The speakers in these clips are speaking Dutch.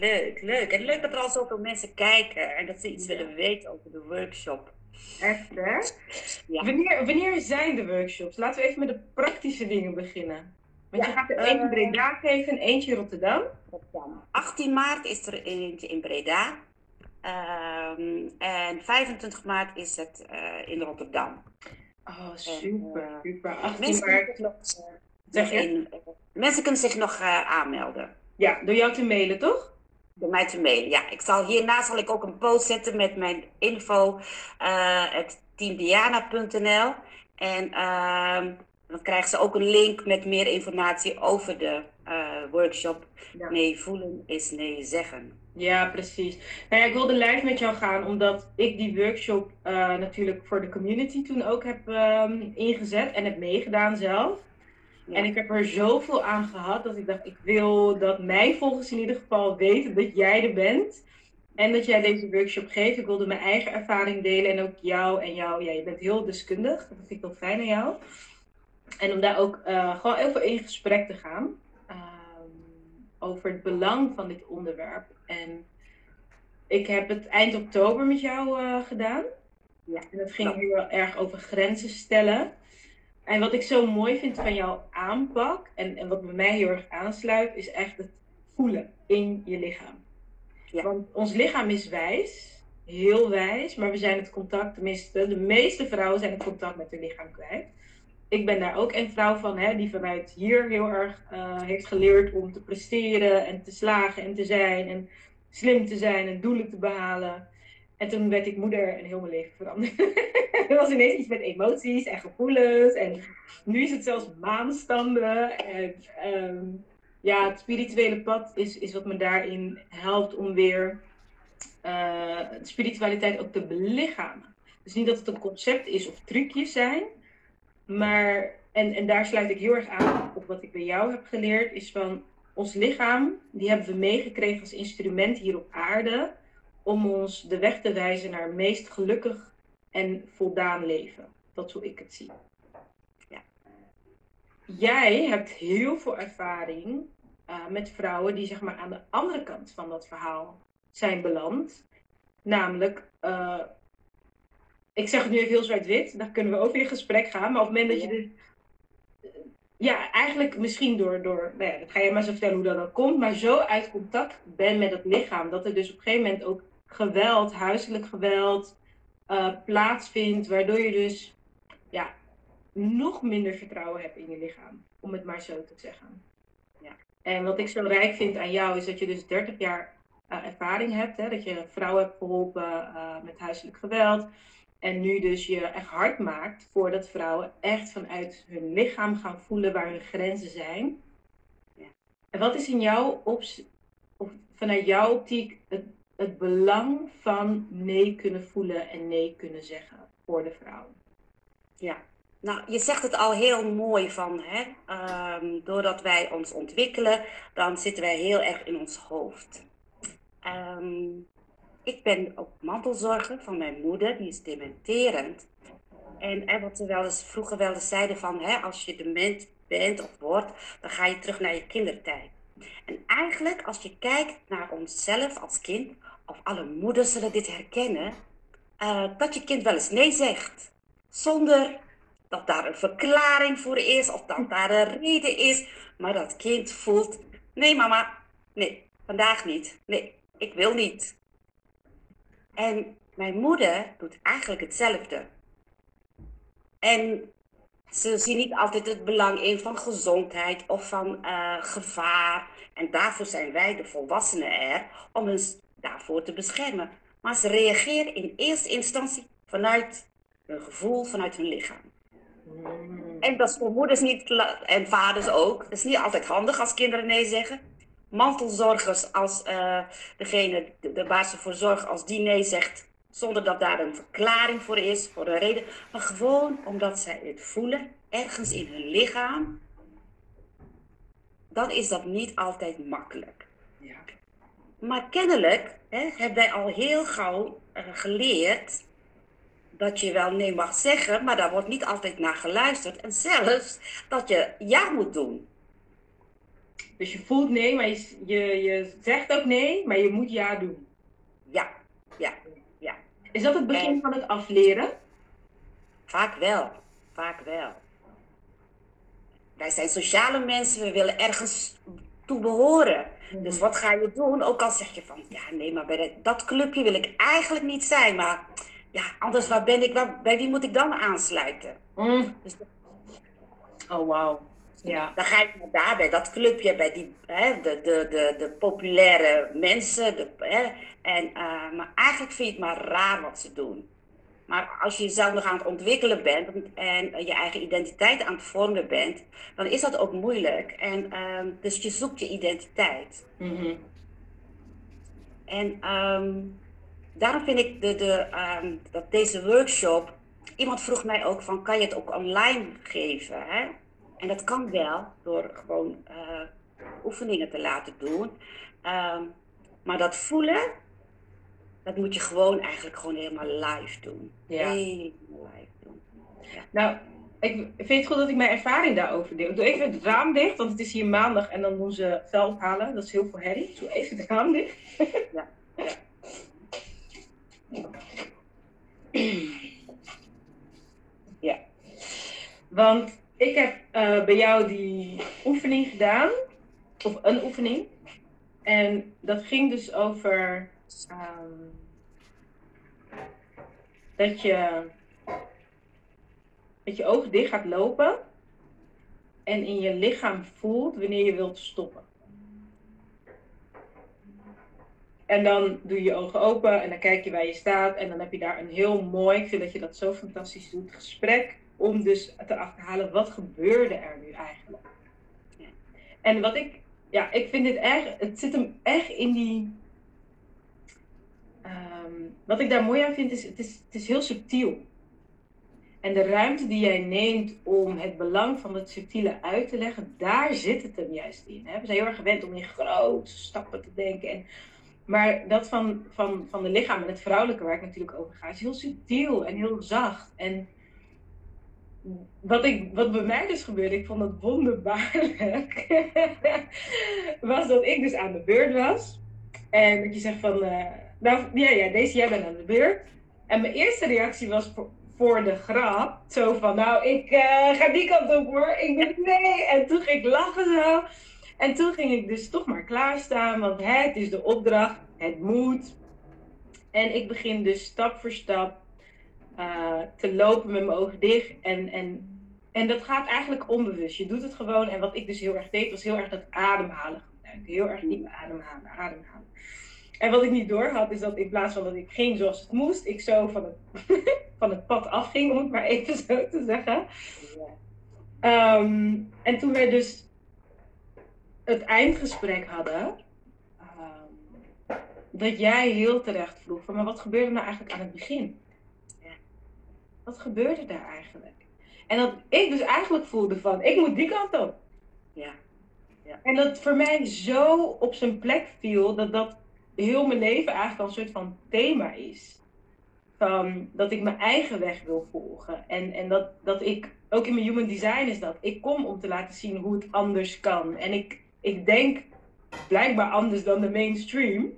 leuk. En leuk dat er al zoveel mensen kijken en dat ze iets willen weten over de workshop. Echt, hè? Ja. Wanneer zijn de workshops? Laten we even met de praktische dingen beginnen. Want je gaat er eentje in Breda geven en eentje in Rotterdam. 18 maart is er eentje in Breda. En 25 maart is het in Rotterdam. Oh, super. En, super. 18 maart. Mensen kunnen zich nog aanmelden. Ja, door jou te mailen, toch? Door mij te mailen, ja. Hierna zal ik ook een post zetten met mijn info. Het teamdiana.nl. En dan krijgen ze ook een link met meer informatie over de workshop. Ja. Nee voelen is nee zeggen. Ja, precies. Nou ja, ik wilde live met jou gaan, omdat ik die workshop natuurlijk voor de community toen ook heb ingezet en heb meegedaan zelf. Ja. En ik heb er zoveel aan gehad dat ik dacht, ik wil dat mijn volgers in ieder geval weten dat jij er bent. En dat jij deze workshop geeft. Ik wilde mijn eigen ervaring delen en ook jou. Ja, je bent heel deskundig. Dat vind ik heel fijn aan jou. En om daar ook gewoon heel veel in gesprek te gaan. Over het belang van dit onderwerp. En ik heb het eind oktober met jou gedaan. Ja, en dat ging heel erg over grenzen stellen. En wat ik zo mooi vind van jouw aanpak, en wat bij mij heel erg aansluit, is echt het voelen in je lichaam. Ja. Want ons lichaam is wijs, heel wijs, maar we zijn het contact, tenminste de meeste vrouwen zijn het contact met hun lichaam kwijt. Ik ben daar ook een vrouw van, hè, die vanuit hier heel erg heeft geleerd om te presteren en te slagen en te zijn en slim te zijn en doelen te behalen. En toen werd ik moeder en heel mijn leven veranderd. Er was ineens iets met emoties en gevoelens en nu is het zelfs maanstanden. En het spirituele pad is wat me daarin helpt om weer de spiritualiteit ook te belichamen. Dus niet dat het een concept is of trucjes zijn. Maar, en daar sluit ik heel erg aan op wat ik bij jou heb geleerd, is van ons lichaam, die hebben we meegekregen als instrument hier op aarde, om ons de weg te wijzen naar het meest gelukkig en voldaan leven. Dat is hoe ik het zie. Ja. Jij hebt heel veel ervaring met vrouwen die zeg maar aan de andere kant van dat verhaal zijn beland. Namelijk... ik zeg het nu even heel zwart-wit, daar kunnen we over in gesprek gaan. Maar op het moment dat je dit... Ja, eigenlijk misschien door... Nou ja, dat ga jij maar zo vertellen hoe dat dan komt. Maar zo uit contact ben met het lichaam. Dat er dus op een gegeven moment ook geweld, huiselijk geweld plaatsvindt. Waardoor je dus nog minder vertrouwen hebt in je lichaam. Om het maar zo te zeggen. Ja. En wat ik zo rijk vind aan jou is dat je dus 30 jaar ervaring hebt. Hè? Dat je vrouwen hebt geholpen met huiselijk geweld. En nu dus je echt hard maakt voordat vrouwen echt vanuit hun lichaam gaan voelen waar hun grenzen zijn. Ja. En wat is in jouw vanuit jouw optiek het belang van nee kunnen voelen en nee kunnen zeggen voor de vrouwen? Ja, nou je zegt het al heel mooi van, hè? Doordat wij ons ontwikkelen, dan zitten wij heel erg in ons hoofd. Ik ben ook mantelzorger van mijn moeder, die is dementerend. En wat ze vroeger wel eens zeiden van, hè, als je dement bent of wordt, dan ga je terug naar je kindertijd. En eigenlijk, als je kijkt naar onszelf als kind, of alle moeders zullen dit herkennen, dat je kind wel eens nee zegt. Zonder dat daar een verklaring voor is, of dat daar een reden is. Maar dat kind voelt, nee mama, nee, vandaag niet, nee, ik wil niet. En mijn moeder doet eigenlijk hetzelfde. En ze zien niet altijd het belang in van gezondheid of van gevaar. En daarvoor zijn wij, de volwassenen, er om ons daarvoor te beschermen. Maar ze reageren in eerste instantie vanuit hun gevoel, vanuit hun lichaam. En dat is voor moeders niet, en vaders ook. Het is niet altijd handig als kinderen nee zeggen. Mantelzorgers als degene waar ze voor zorgen als die nee zegt, zonder dat daar een verklaring voor is, voor een reden. Maar gewoon omdat zij het voelen, ergens in hun lichaam, dan is dat niet altijd makkelijk. Ja. Maar kennelijk hebben wij al heel gauw geleerd dat je wel nee mag zeggen, maar daar wordt niet altijd naar geluisterd. En zelfs dat je ja moet doen. Dus je voelt nee, maar je zegt ook nee, maar je moet ja doen. Ja. Is dat het begin van het afleren? Vaak wel. Wij zijn sociale mensen, we willen ergens toe behoren. Mm-hmm. Dus wat ga je doen? Ook al zeg je van, ja nee, maar bij dat clubje wil ik eigenlijk niet zijn. Maar ja, anders waar ben ik, bij wie moet ik dan aansluiten? Mm. Dus, oh wauw. Ja. Dan ga ik maar daar, bij dat clubje, bij die, hè, de populaire mensen. Maar eigenlijk vind je het maar raar wat ze doen. Maar als je jezelf nog aan het ontwikkelen bent en je eigen identiteit aan het vormen bent, dan is dat ook moeilijk. Dus je zoekt je identiteit. Mm-hmm. En daarom vind ik dat deze workshop, iemand vroeg mij ook van, kan je het ook online geven? Hè? En dat kan wel, door gewoon oefeningen te laten doen. Maar dat voelen, dat moet je gewoon helemaal live doen. Ja. Helemaal live doen. Ja. Nou, ik vind het goed dat ik mijn ervaring daarover deel. Ik doe even het raam dicht, want het is hier maandag en dan doen ze vuil ophalen. Dat is heel veel herrie. Ik doe even het raam dicht. Ja. Ja. Want ik heb bij jou die oefening gedaan, of een oefening. En dat ging dus over dat je met je ogen dicht gaat lopen en in je lichaam voelt wanneer je wilt stoppen. En dan doe je je ogen open en dan kijk je waar je staat en dan heb je daar een heel mooi, ik vind dat je dat zo fantastisch doet, gesprek. Om dus te achterhalen, wat gebeurde er nu eigenlijk? Ja. En wat ik vind dit echt, het zit hem echt in die, wat ik daar mooi aan vind is het is heel subtiel. En de ruimte die jij neemt om het belang van het subtiele uit te leggen, daar zit het hem juist in. Hè? We zijn heel erg gewend om in grote stappen te denken. Maar dat van de lichaam en het vrouwelijke waar ik natuurlijk over ga, is heel subtiel en heel zacht. En wat bij mij dus gebeurde, ik vond het wonderbaarlijk, was dat ik dus aan de beurt was. En dat je zegt van, Daisy, jij bent aan de beurt. En mijn eerste reactie was voor de grap, zo van, nou, ik ga die kant op hoor. Ik dacht nee, en toen ging ik lachen zo. En toen ging ik dus toch maar klaarstaan, want het is de opdracht, het moet. En ik begin dus stap voor stap te lopen met mijn ogen dicht en dat gaat eigenlijk onbewust. Je doet het gewoon en wat ik dus heel erg deed was heel erg dat ademhalen gebruiken. Heel erg diep ademhalen. En wat ik niet doorhad is dat in plaats van dat ik ging zoals het moest, ik zo van het pad afging, om het maar even zo te zeggen. En toen wij dus het eindgesprek hadden, dat jij heel terecht vroeg van, maar wat gebeurde nou eigenlijk aan het begin? Wat gebeurde daar eigenlijk? En dat ik dus eigenlijk voelde van, ik moet die kant op. Ja. En dat voor mij zo op zijn plek viel, dat heel mijn leven eigenlijk al een soort van thema is. Van, dat ik mijn eigen weg wil volgen. En dat ik, ook in mijn Human Design is dat, ik kom om te laten zien hoe het anders kan. En ik denk blijkbaar anders dan de mainstream.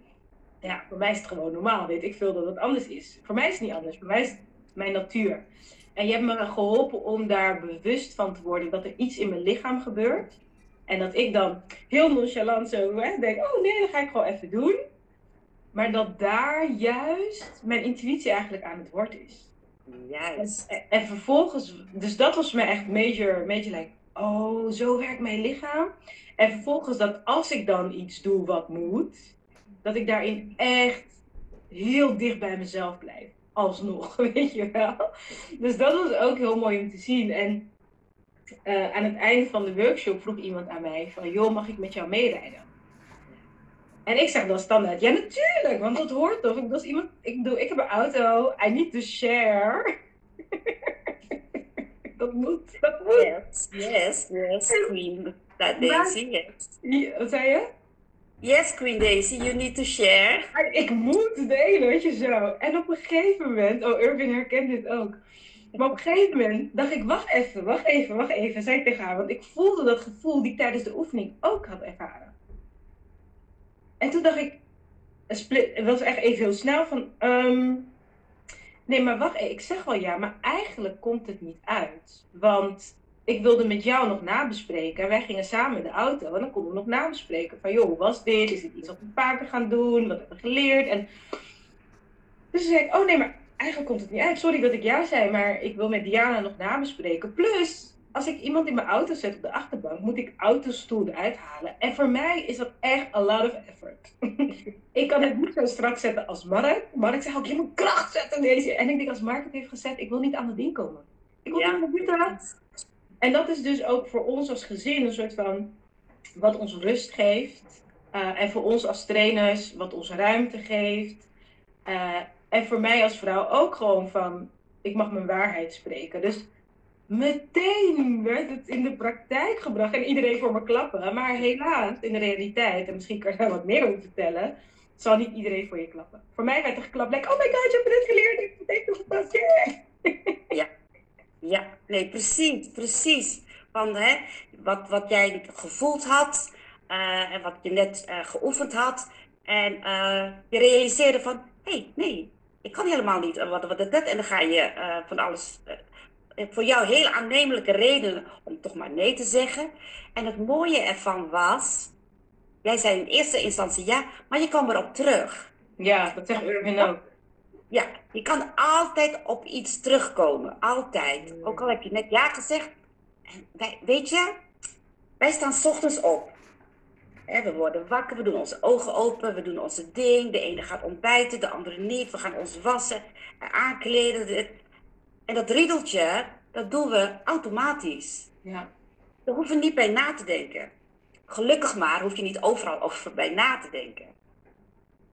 Ja, voor mij is het gewoon normaal, weet ik veel dat het anders is. Voor mij is het niet anders, voor mij is het mijn natuur. En je hebt me geholpen om daar bewust van te worden dat er iets in mijn lichaam gebeurt. En dat ik dan heel nonchalant zo denk, oh nee, dat ga ik gewoon even doen. Maar dat daar juist mijn intuïtie eigenlijk aan het woord is. Juist. En vervolgens, dus dat was mij echt major like, oh, zo werkt mijn lichaam. En vervolgens dat als ik dan iets doe wat moet, dat ik daarin echt heel dicht bij mezelf blijf. Alsnog, weet je wel. Dus dat was ook heel mooi om te zien. En aan het einde van de workshop vroeg iemand aan mij van, joh, mag ik met jou meerijden? En ik zeg dan standaard, ja natuurlijk, want dat hoort toch. Ik heb een auto, I need to share. Dat moet. Yes, Queen Daisy, yes. Wat zei je? Yes, Queen Daisy, you need to share. Ik moet delen, weet je zo. En op een gegeven moment, Irvin herkent dit ook. Maar op een gegeven moment dacht ik, wacht even, zei ik tegen haar. Want ik voelde dat gevoel die ik tijdens de oefening ook had ervaren. En toen dacht ik, het was echt even heel snel van, nee maar wacht, ik zeg wel ja, maar eigenlijk komt het niet uit. Want ik wilde met jou nog nabespreken. Wij gingen samen in de auto en dan konden we nog nabespreken. Van joh, hoe was dit? Is dit iets wat we vaker gaan doen? Wat hebben we geleerd? En dus zei ik, oh nee maar eigenlijk komt het niet uit. Sorry dat ik ja zei, maar ik wil met Diana nog nabespreken. Plus, als ik iemand in mijn auto zet op de achterbank, moet ik autostoel eruit halen. En voor mij is dat echt a lot of effort. Ik kan het niet zo strak zetten als Mark. Mark zegt ook, je moet kracht zetten deze. En ik denk, als Mark het heeft gezet, ik wil niet aan het ding komen. Ik wil niet aan het ding komen. En dat is dus ook voor ons als gezin een soort van wat ons rust geeft. En voor ons als trainers wat ons ruimte geeft. En voor mij als vrouw ook gewoon van, ik mag mijn waarheid spreken. Dus meteen werd het in de praktijk gebracht en iedereen voor me klappen. Maar helaas, in de realiteit, en misschien kan je daar wat meer over vertellen, zal niet iedereen voor je klappen. Voor mij werd er geklapt, like, oh my god, je hebt dit geleerd, ik betekent nog een pasje. Ja. Ja, nee, precies. Want hè, wat jij gevoeld had en wat je net geoefend had en je realiseerde van, hé, nee, ik kan helemaal niet wat dat. En dan ga je van alles, voor jou heel aannemelijke redenen om toch maar nee te zeggen. En het mooie ervan was, jij zei in eerste instantie ja, maar je kwam erop terug. Ja, dat zegt Urban ook. Ja, je kan altijd op iets terugkomen. Altijd. Ook al heb je net ja gezegd. Wij staan 's ochtends op. We worden wakker, we doen onze ogen open, we doen onze ding. De ene gaat ontbijten, de andere niet. We gaan ons wassen, aankleden. En dat riedeltje, dat doen we automatisch. Ja. Daar hoef je niet bij na te denken. Gelukkig maar hoef je niet overal over bij na te denken.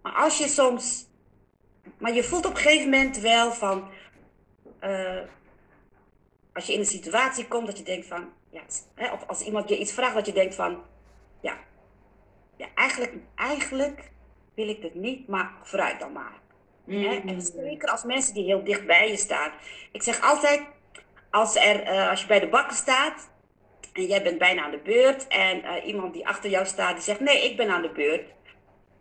Maar als je soms... Maar je voelt op een gegeven moment wel van, als je in een situatie komt dat je denkt van, ja, hè, of als iemand je iets vraagt dat je denkt van, ja eigenlijk wil ik het niet, maar vooruit dan maar. Mm-hmm. Hè? En zeker als mensen die heel dicht bij je staan. Ik zeg altijd, als je bij de bakker staat en jij bent bijna aan de beurt en iemand die achter jou staat die zegt, nee, ik ben aan de beurt.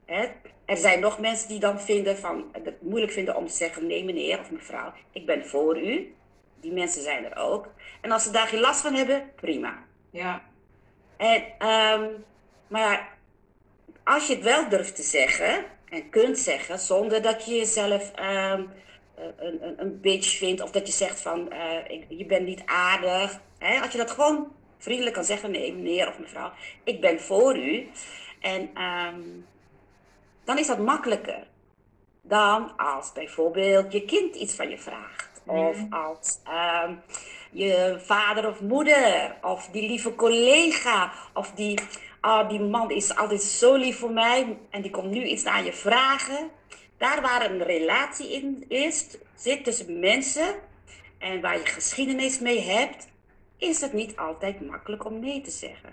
Hè? Er zijn nog mensen die dan het moeilijk vinden om te zeggen, nee meneer of mevrouw, ik ben voor u. Die mensen zijn er ook. En als ze daar geen last van hebben, prima. Ja. En, maar als je het wel durft te zeggen en kunt zeggen, zonder dat je jezelf een bitch vindt of dat je zegt van, je bent niet aardig. Hè? Als je dat gewoon vriendelijk kan zeggen, nee meneer of mevrouw, ik ben voor u. En... Dan is dat makkelijker dan als bijvoorbeeld je kind iets van je vraagt. Of als je vader of moeder, of die lieve collega, of die man is altijd zo lief voor mij en die komt nu iets aan je vragen. Daar waar een relatie in zit tussen mensen en waar je geschiedenis mee hebt, is het niet altijd makkelijk om nee te zeggen.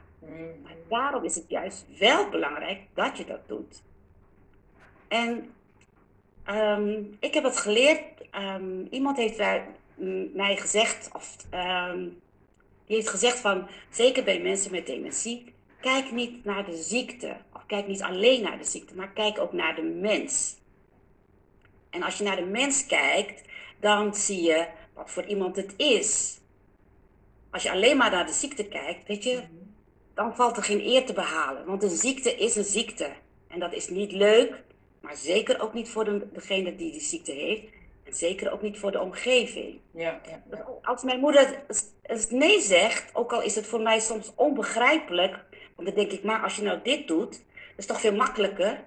Maar daarom is het juist wel belangrijk dat je dat doet. En ik heb het geleerd, iemand heeft mij gezegd, die heeft gezegd van, zeker bij mensen met dementie, kijk niet naar de ziekte, of kijk niet alleen naar de ziekte, maar kijk ook naar de mens. En als je naar de mens kijkt, dan zie je wat voor iemand het is. Als je alleen maar naar de ziekte kijkt, weet je, dan valt er geen eer te behalen, want een ziekte is een ziekte. En dat is niet leuk. Maar zeker ook niet voor degene die die ziekte heeft. En zeker ook niet voor de omgeving. Ja. Als mijn moeder nee zegt, ook al is het voor mij soms onbegrijpelijk. Want dan denk ik, maar als je nou dit doet, dat is toch veel makkelijker.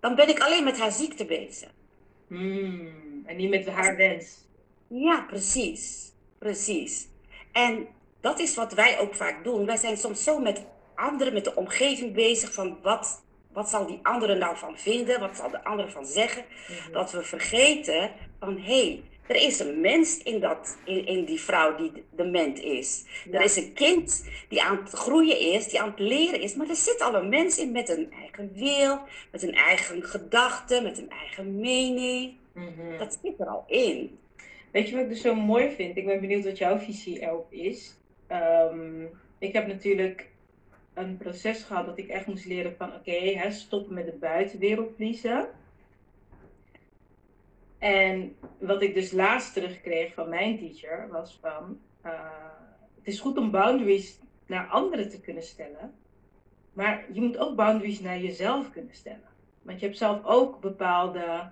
Dan ben ik alleen met haar ziekte bezig. En niet met haar wens. Ja, precies. En dat is wat wij ook vaak doen. Wij zijn soms zo met anderen, met de omgeving bezig van wat zal die andere nou van vinden? Wat zal de andere van zeggen? Mm-hmm. Dat we vergeten van, hé, er is een mens in die vrouw die dement is. Ja. Er is een kind die aan het groeien is, die aan het leren is. Maar er zit al een mens in met een eigen wil, met een eigen gedachte, met een eigen mening. Mm-hmm. Dat zit er al in. Weet je wat ik dus zo mooi vind? Ik ben benieuwd wat jouw visie erop is. Ik heb natuurlijk een proces gehad dat ik echt moest leren van oké, stoppen met de buitenwereld pleasen. En wat ik dus laatst terugkreeg van mijn teacher was van... het is goed om boundaries naar anderen te kunnen stellen. Maar je moet ook boundaries naar jezelf kunnen stellen. Want je hebt zelf ook bepaalde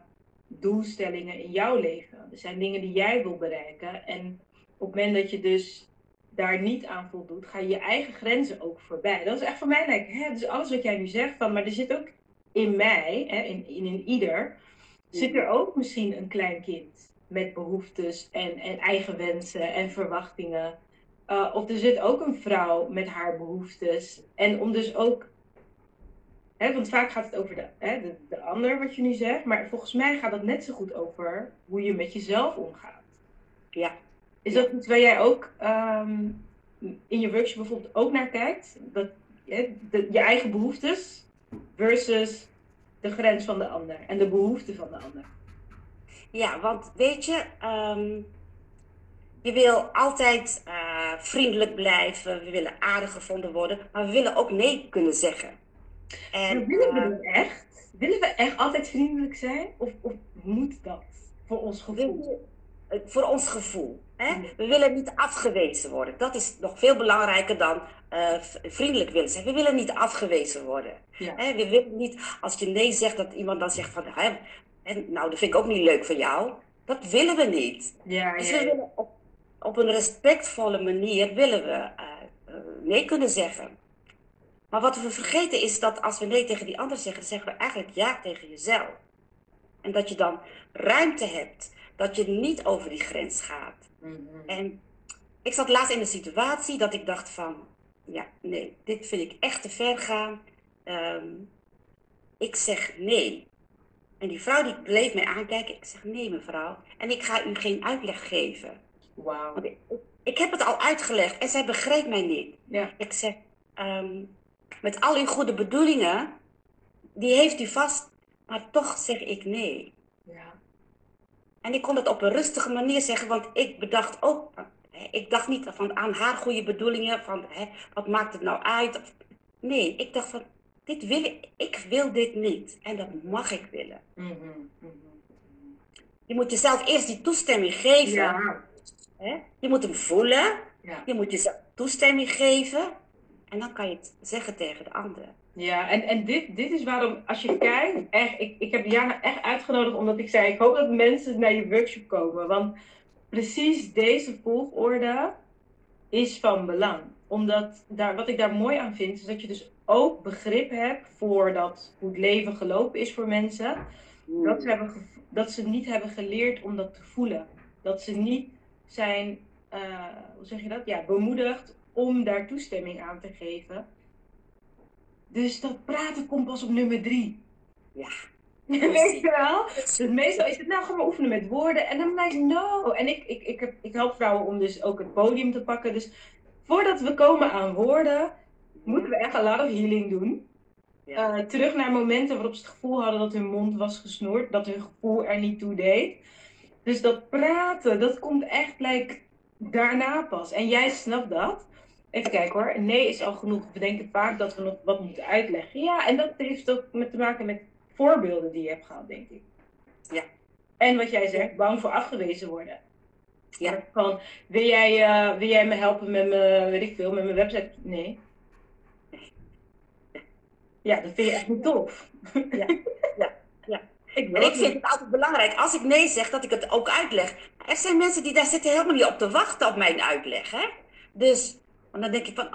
doelstellingen in jouw leven. Er zijn dingen die jij wil bereiken. En op het moment dat je dus daar niet aan voldoet, ga je je eigen grenzen ook voorbij. Dat is echt voor mij, dus alles wat jij nu zegt, van, maar er zit ook in mij, in ieder... Zit er ook misschien een klein kind met behoeftes en eigen wensen en verwachtingen? Of er zit ook een vrouw met haar behoeftes. En om dus ook... want vaak gaat het over de ander, wat je nu zegt. Maar volgens mij gaat het net zo goed over hoe je met jezelf omgaat. Ja. Is dat iets waar jij ook in je workshop bijvoorbeeld ook naar kijkt? Dat, je eigen behoeftes versus... de grens van de ander en de behoefte van de ander. Ja, want weet je, je wil altijd vriendelijk blijven, we willen aardig gevonden worden, maar we willen ook nee kunnen zeggen. En, willen we echt altijd vriendelijk zijn? Of moet dat voor ons gevoel? Voor ons gevoel. Hè? We willen niet afgewezen worden. Dat is nog veel belangrijker dan vriendelijk willen zijn. We willen niet afgewezen worden. Ja. Hè? We willen niet, als je nee zegt, dat iemand dan zegt van... nou, dat vind ik ook niet leuk van jou. Dat willen we niet. Ja, dus we willen op een respectvolle manier willen we nee kunnen zeggen. Maar wat we vergeten is dat als we nee tegen die ander zeggen... dan zeggen we eigenlijk ja tegen jezelf. En dat je dan ruimte hebt... dat je niet over die grens gaat. Mm-hmm. En ik zat laatst in een situatie dat ik dacht van... ja, nee, dit vind ik echt te ver gaan. Ik zeg nee. En die vrouw die bleef mij aankijken. Ik zeg nee, mevrouw. En ik ga u geen uitleg geven. Wauw. Want ik heb het al uitgelegd en zij begreep mij niet. Ja. Ik zeg, met al uw goede bedoelingen... die heeft u vast, maar toch zeg ik nee. Ja. En ik kon dat op een rustige manier zeggen, want ik bedacht ook... ik dacht niet van aan haar goede bedoelingen, van wat maakt het nou uit? Nee, ik dacht van, dit wil ik wil dit niet. En dat mag ik willen. Mm-hmm. Je moet jezelf eerst die toestemming geven. Ja. Je moet hem voelen. Ja. Je moet jezelf toestemming geven. En dan kan je het zeggen tegen de ander. Ja, en dit is waarom, als je kijkt, echt, ik heb Diana echt uitgenodigd omdat ik zei, ik hoop dat mensen naar je workshop komen. Want precies deze volgorde is van belang. Omdat, wat ik daar mooi aan vind, is dat je dus ook begrip hebt voor hoe het leven gelopen is voor mensen. Dat ze niet hebben geleerd om dat te voelen. Dat ze niet zijn, hoe zeg je dat? Ja, bemoedigd om daar toestemming aan te geven. Dus dat praten komt pas op nummer 3. Ja. Weet je wel? Dus meestal is het nou gewoon oefenen met woorden. En dan blijkt no. En ik help vrouwen om dus ook het podium te pakken. Dus voordat we komen aan woorden, moeten we echt a lot of healing doen. Ja. Terug naar momenten waarop ze het gevoel hadden dat hun mond was gesnoerd. Dat hun gevoel er niet toe deed. Dus dat praten, dat komt echt daarna pas. En jij snapt dat. Even kijken hoor, nee is al genoeg. We denken vaak dat we nog wat moeten uitleggen. Ja, en dat heeft ook te maken met voorbeelden die je hebt gehad, denk ik. Ja. En wat jij zegt, bang voor afgewezen worden. Ja. Van, wil jij me helpen met met mijn website? Nee. Ja, dat vind je echt niet tof. Ja. Ik vind het altijd belangrijk, als ik nee zeg, dat ik het ook uitleg. Er zijn mensen die daar zitten helemaal niet op te wachten op mijn uitleg, hè? Dus... want dan denk ik van,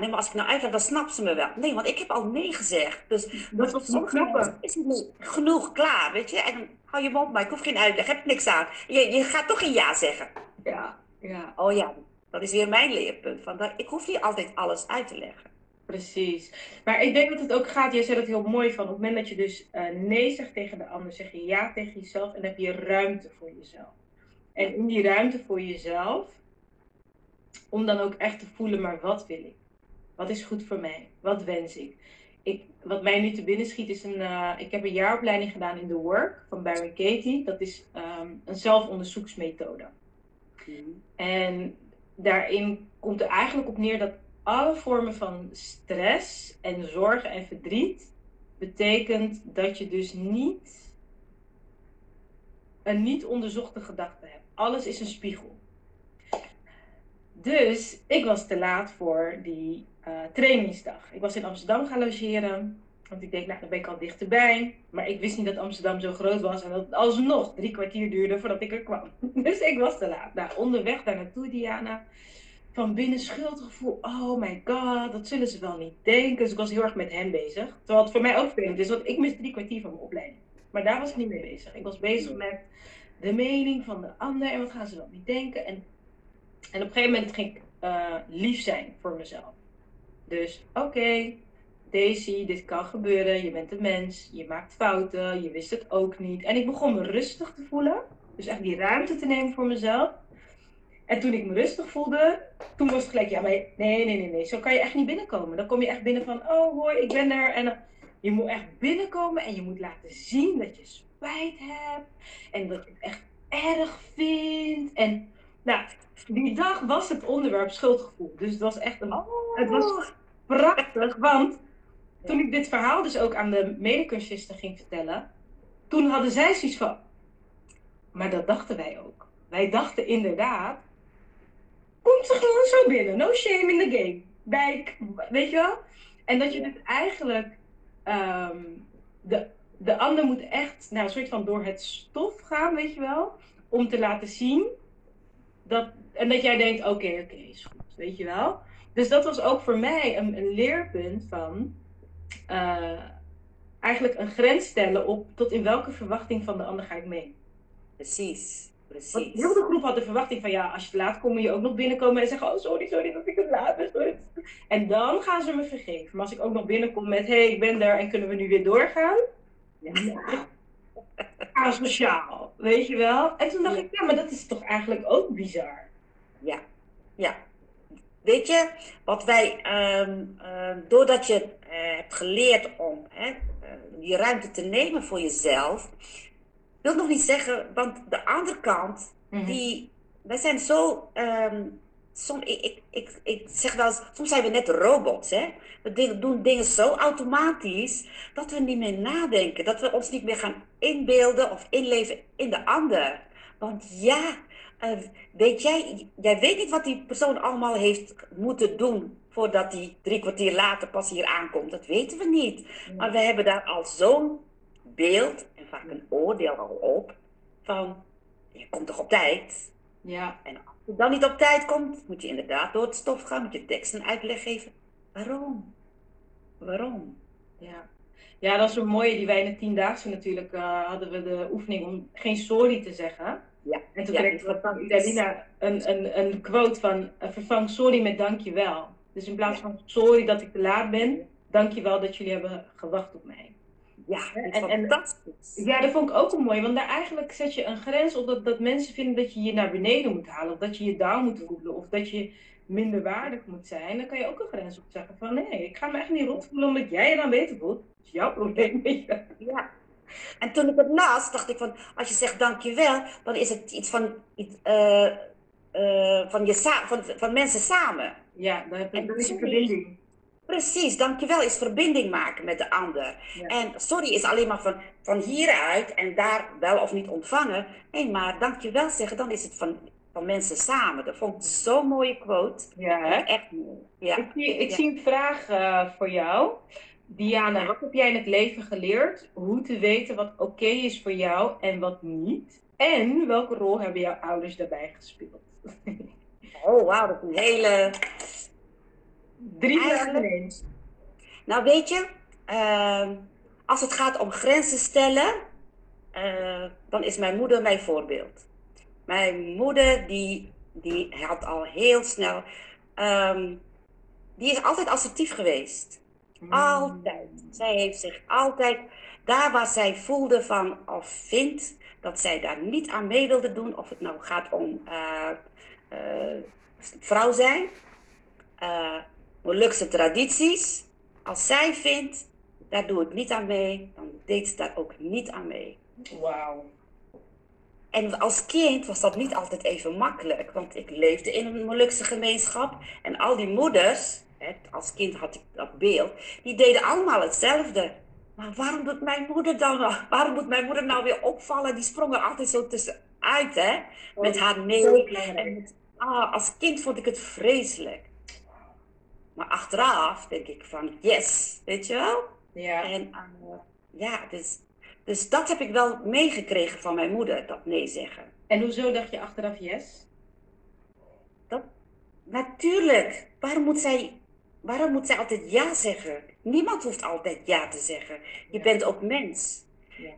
maar als ik nou uitleg, dan snapt ze me wel. Nee, want ik heb al nee gezegd. Dus dat was zo grappig. Is het niet genoeg, klaar, weet je. En dan hou je mond, maar ik hoef geen uitleg, heb niks aan. Je gaat toch een ja zeggen. Ja. Oh ja, dat is weer mijn leerpunt. Ik hoef niet altijd alles uit te leggen. Precies. Maar ik denk dat het ook gaat, jij zei dat heel mooi van, op het moment dat je dus nee zegt tegen de ander, zeg je ja tegen jezelf en dan heb je ruimte voor jezelf. En in die ruimte voor jezelf, om dan ook echt te voelen, maar wat wil ik? Wat is goed voor mij? Wat wens ik? Wat mij nu te binnen schiet is ik heb een jaaropleiding gedaan in The Work van Byron Katie. Dat is een zelfonderzoeksmethode. Mm. En daarin komt er eigenlijk op neer dat alle vormen van stress en zorgen en verdriet betekent dat je dus niet een niet onderzochte gedachte hebt. Alles is een spiegel. Dus ik was te laat voor die trainingsdag. Ik was in Amsterdam gaan logeren. Want ik denk, nou, dan ben ik al dichterbij. Maar ik wist niet dat Amsterdam zo groot was. En dat het alsnog 3 kwartier duurde voordat ik er kwam. Dus ik was te laat. Nou, onderweg daar naartoe, Diana. Van binnen schuldgevoel. Oh my god, dat zullen ze wel niet denken. Dus ik was heel erg met hem bezig. Terwijl het voor mij ook vervelend is. Want ik mis 3 kwartier van mijn opleiding. Maar daar was ik niet mee bezig. Ik was bezig met de mening van de ander. En wat gaan ze wel niet denken. En op een gegeven moment ging ik lief zijn voor mezelf. Dus oké. Daisy, dit kan gebeuren, je bent een mens, je maakt fouten, je wist het ook niet. En ik begon me rustig te voelen, dus echt die ruimte te nemen voor mezelf. En toen ik me rustig voelde, toen was het gelijk, ja, maar nee, zo kan je echt niet binnenkomen. Dan kom je echt binnen van, oh hoi, ik ben er. En je moet echt binnenkomen en je moet laten zien dat je spijt hebt en dat je het echt erg vindt. En nou, die dag was het onderwerp schuldgevoel, dus het was echt het was prachtig, want... Toen ik dit verhaal dus ook aan de medecursisten ging vertellen, toen hadden zij zoiets van, maar dat dachten wij ook. Wij dachten inderdaad, komt ze gewoon zo binnen, no shame in the game. Weet je wel? En dat je dus eigenlijk, de ander moet echt, nou, een soort van door het stof gaan, weet je wel, om te laten zien, dat jij denkt, oké, is goed, weet je wel. Dus dat was ook voor mij een leerpunt van, eigenlijk een grens stellen op tot in welke verwachting van de ander ga ik mee. Precies. Want heel de groep had de verwachting van, ja, als je te laat komt, moet je ook nog binnenkomen en zeggen, oh sorry dat ik te laat ben. Sorry. En dan gaan ze me vergeven. Maar als ik ook nog binnenkom met, hey, ik ben er en kunnen we nu weer doorgaan? Ja. Asociaal, weet je wel? En toen dacht ik, ja, maar dat is toch eigenlijk ook bizar? Ja. Weet je, wat wij, doordat je hebt geleerd om die ruimte te nemen voor jezelf, wil nog niet zeggen, want de andere kant, wij zijn zo, ik zeg wel eens, soms zijn we net robots, hè? We doen dingen zo automatisch, dat we niet meer nadenken, dat we ons niet meer gaan inbeelden of inleven in de ander. Want ja... Jij weet niet wat die persoon allemaal heeft moeten doen voordat hij 3 kwartier later pas hier aankomt. Dat weten we niet. Ja. Maar we hebben daar al zo'n beeld en vaak een oordeel al op van, je komt toch op tijd? Ja. En als je dan niet op tijd komt, moet je inderdaad door het stof gaan, moet je tekst en uitleg geven. Waarom? Ja. Ja, dat is een mooie die wij in de Tiendaagse natuurlijk hadden we de oefening om geen sorry te zeggen. Ja, en toen kreeg ik van Davina een quote van, vervang sorry met dankjewel. Dus in plaats van sorry dat ik te laat ben, dankjewel dat jullie hebben gewacht op mij. Ja, fantastisch. Ja, dat vond ik ook een mooi, want daar eigenlijk zet je een grens op dat mensen vinden dat je je naar beneden moet halen. Of dat je je down moet voelen, of dat je minder waardig moet zijn. Dan kan je ook een grens op zeggen van, nee, ik ga me echt niet rot voelen omdat jij je dan beter voelt. Dat is jouw probleem. Ja. En toen ik het las, dacht ik van, als je zegt dankjewel, dan is het iets van mensen samen. Ja, dan is het verbinding. Precies, dankjewel is verbinding maken met de ander. Ja. En sorry is alleen maar van hieruit en daar wel of niet ontvangen. Nee, maar dankjewel zeggen, dan is het van mensen samen. Dat vond ik zo'n mooie quote. Ja, echt mooi. Ja. Ik zie een vraag voor jou. Diana, wat heb jij in het leven geleerd? Hoe te weten wat oké is voor jou en wat niet? En welke rol hebben jouw ouders daarbij gespeeld? Oh, wauw, dat is een hele... 3 vragen ineens. Nou, weet je, als het gaat om grenzen stellen, dan is mijn moeder mijn voorbeeld. Mijn moeder, die had al heel snel... die is altijd assertief geweest. Altijd. Zij heeft zich altijd, daar waar zij voelde van of vindt, dat zij daar niet aan mee wilde doen, of het nou gaat om vrouw zijn, Molukse tradities. Als zij vindt, daar doe ik niet aan mee, dan deed ze daar ook niet aan mee. Wauw. En als kind was dat niet altijd even makkelijk, want ik leefde in een Molukse gemeenschap en al die moeders, als kind had ik dat beeld, die deden allemaal hetzelfde. Maar waarom moet mijn moeder nou weer opvallen? Die sprong er altijd zo tussenuit, hè? Met haar nee. Als kind vond ik het vreselijk. Maar achteraf denk ik van, yes, weet je wel? Ja. Dus dat heb ik wel meegekregen van mijn moeder, dat nee zeggen. En hoezo dacht je achteraf yes? Natuurlijk. Waarom moet zij altijd ja zeggen? Niemand hoeft altijd ja te zeggen. Je bent ook mens. Ja.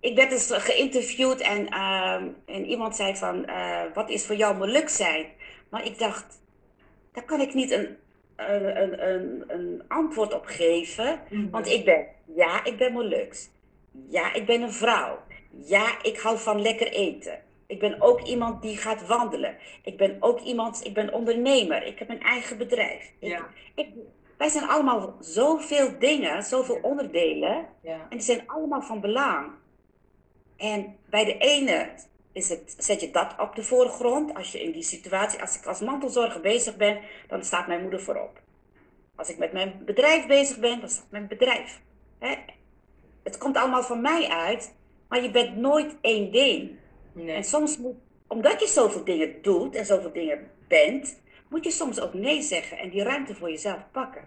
Ik werd eens geïnterviewd en iemand zei van, wat is voor jou Moluk zijn? Maar ik dacht, daar kan ik niet een antwoord op geven. Mm-hmm. Want ik ben Moluks. Ja, ik ben een vrouw. Ja, ik hou van lekker eten. Ik ben ook iemand die gaat wandelen. Ik ben ondernemer. Ik heb mijn eigen bedrijf. Ja. Wij zijn allemaal zoveel dingen, zoveel onderdelen. Ja. En die zijn allemaal van belang. En bij de ene zet je dat op de voorgrond. Als je in die situatie, als ik als mantelzorger bezig ben, dan staat mijn moeder voorop. Als ik met mijn bedrijf bezig ben, dan staat mijn bedrijf. Het komt allemaal van mij uit, maar je bent nooit één ding. Nee. En soms omdat je zoveel dingen doet en zoveel dingen bent, moet je soms ook nee zeggen en die ruimte voor jezelf pakken.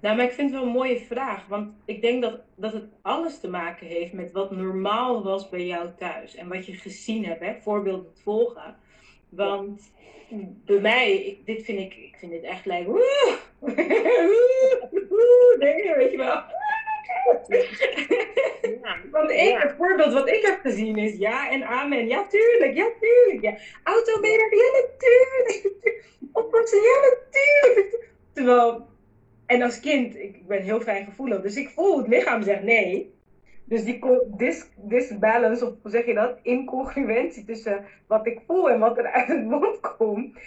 Nou, maar ik vind het wel een mooie vraag, want ik denk dat het alles te maken heeft met wat normaal was bij jou thuis. En wat je gezien hebt, hè? Voorbeeld het volgen. Want bij mij, ik vind dit echt lijkt, nee, weet je wel. Ja. Want het voorbeeld wat ik heb gezien is ja en amen, ja tuurlijk, ja. Auto meenemen, ja natuurlijk, oppassen, ja natuurlijk. Terwijl, en als kind, ik ben heel fijngevoelig, dus ik voel het lichaam zegt nee. Dus die disbalance, of hoe zeg je dat, incongruentie tussen wat ik voel en wat er uit het mond komt.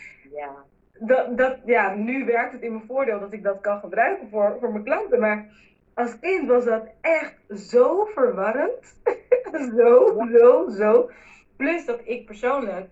Ja. Nu werkt het in mijn voordeel dat ik dat kan gebruiken voor mijn klanten, maar als kind was dat echt zo verwarrend. Plus dat ik persoonlijk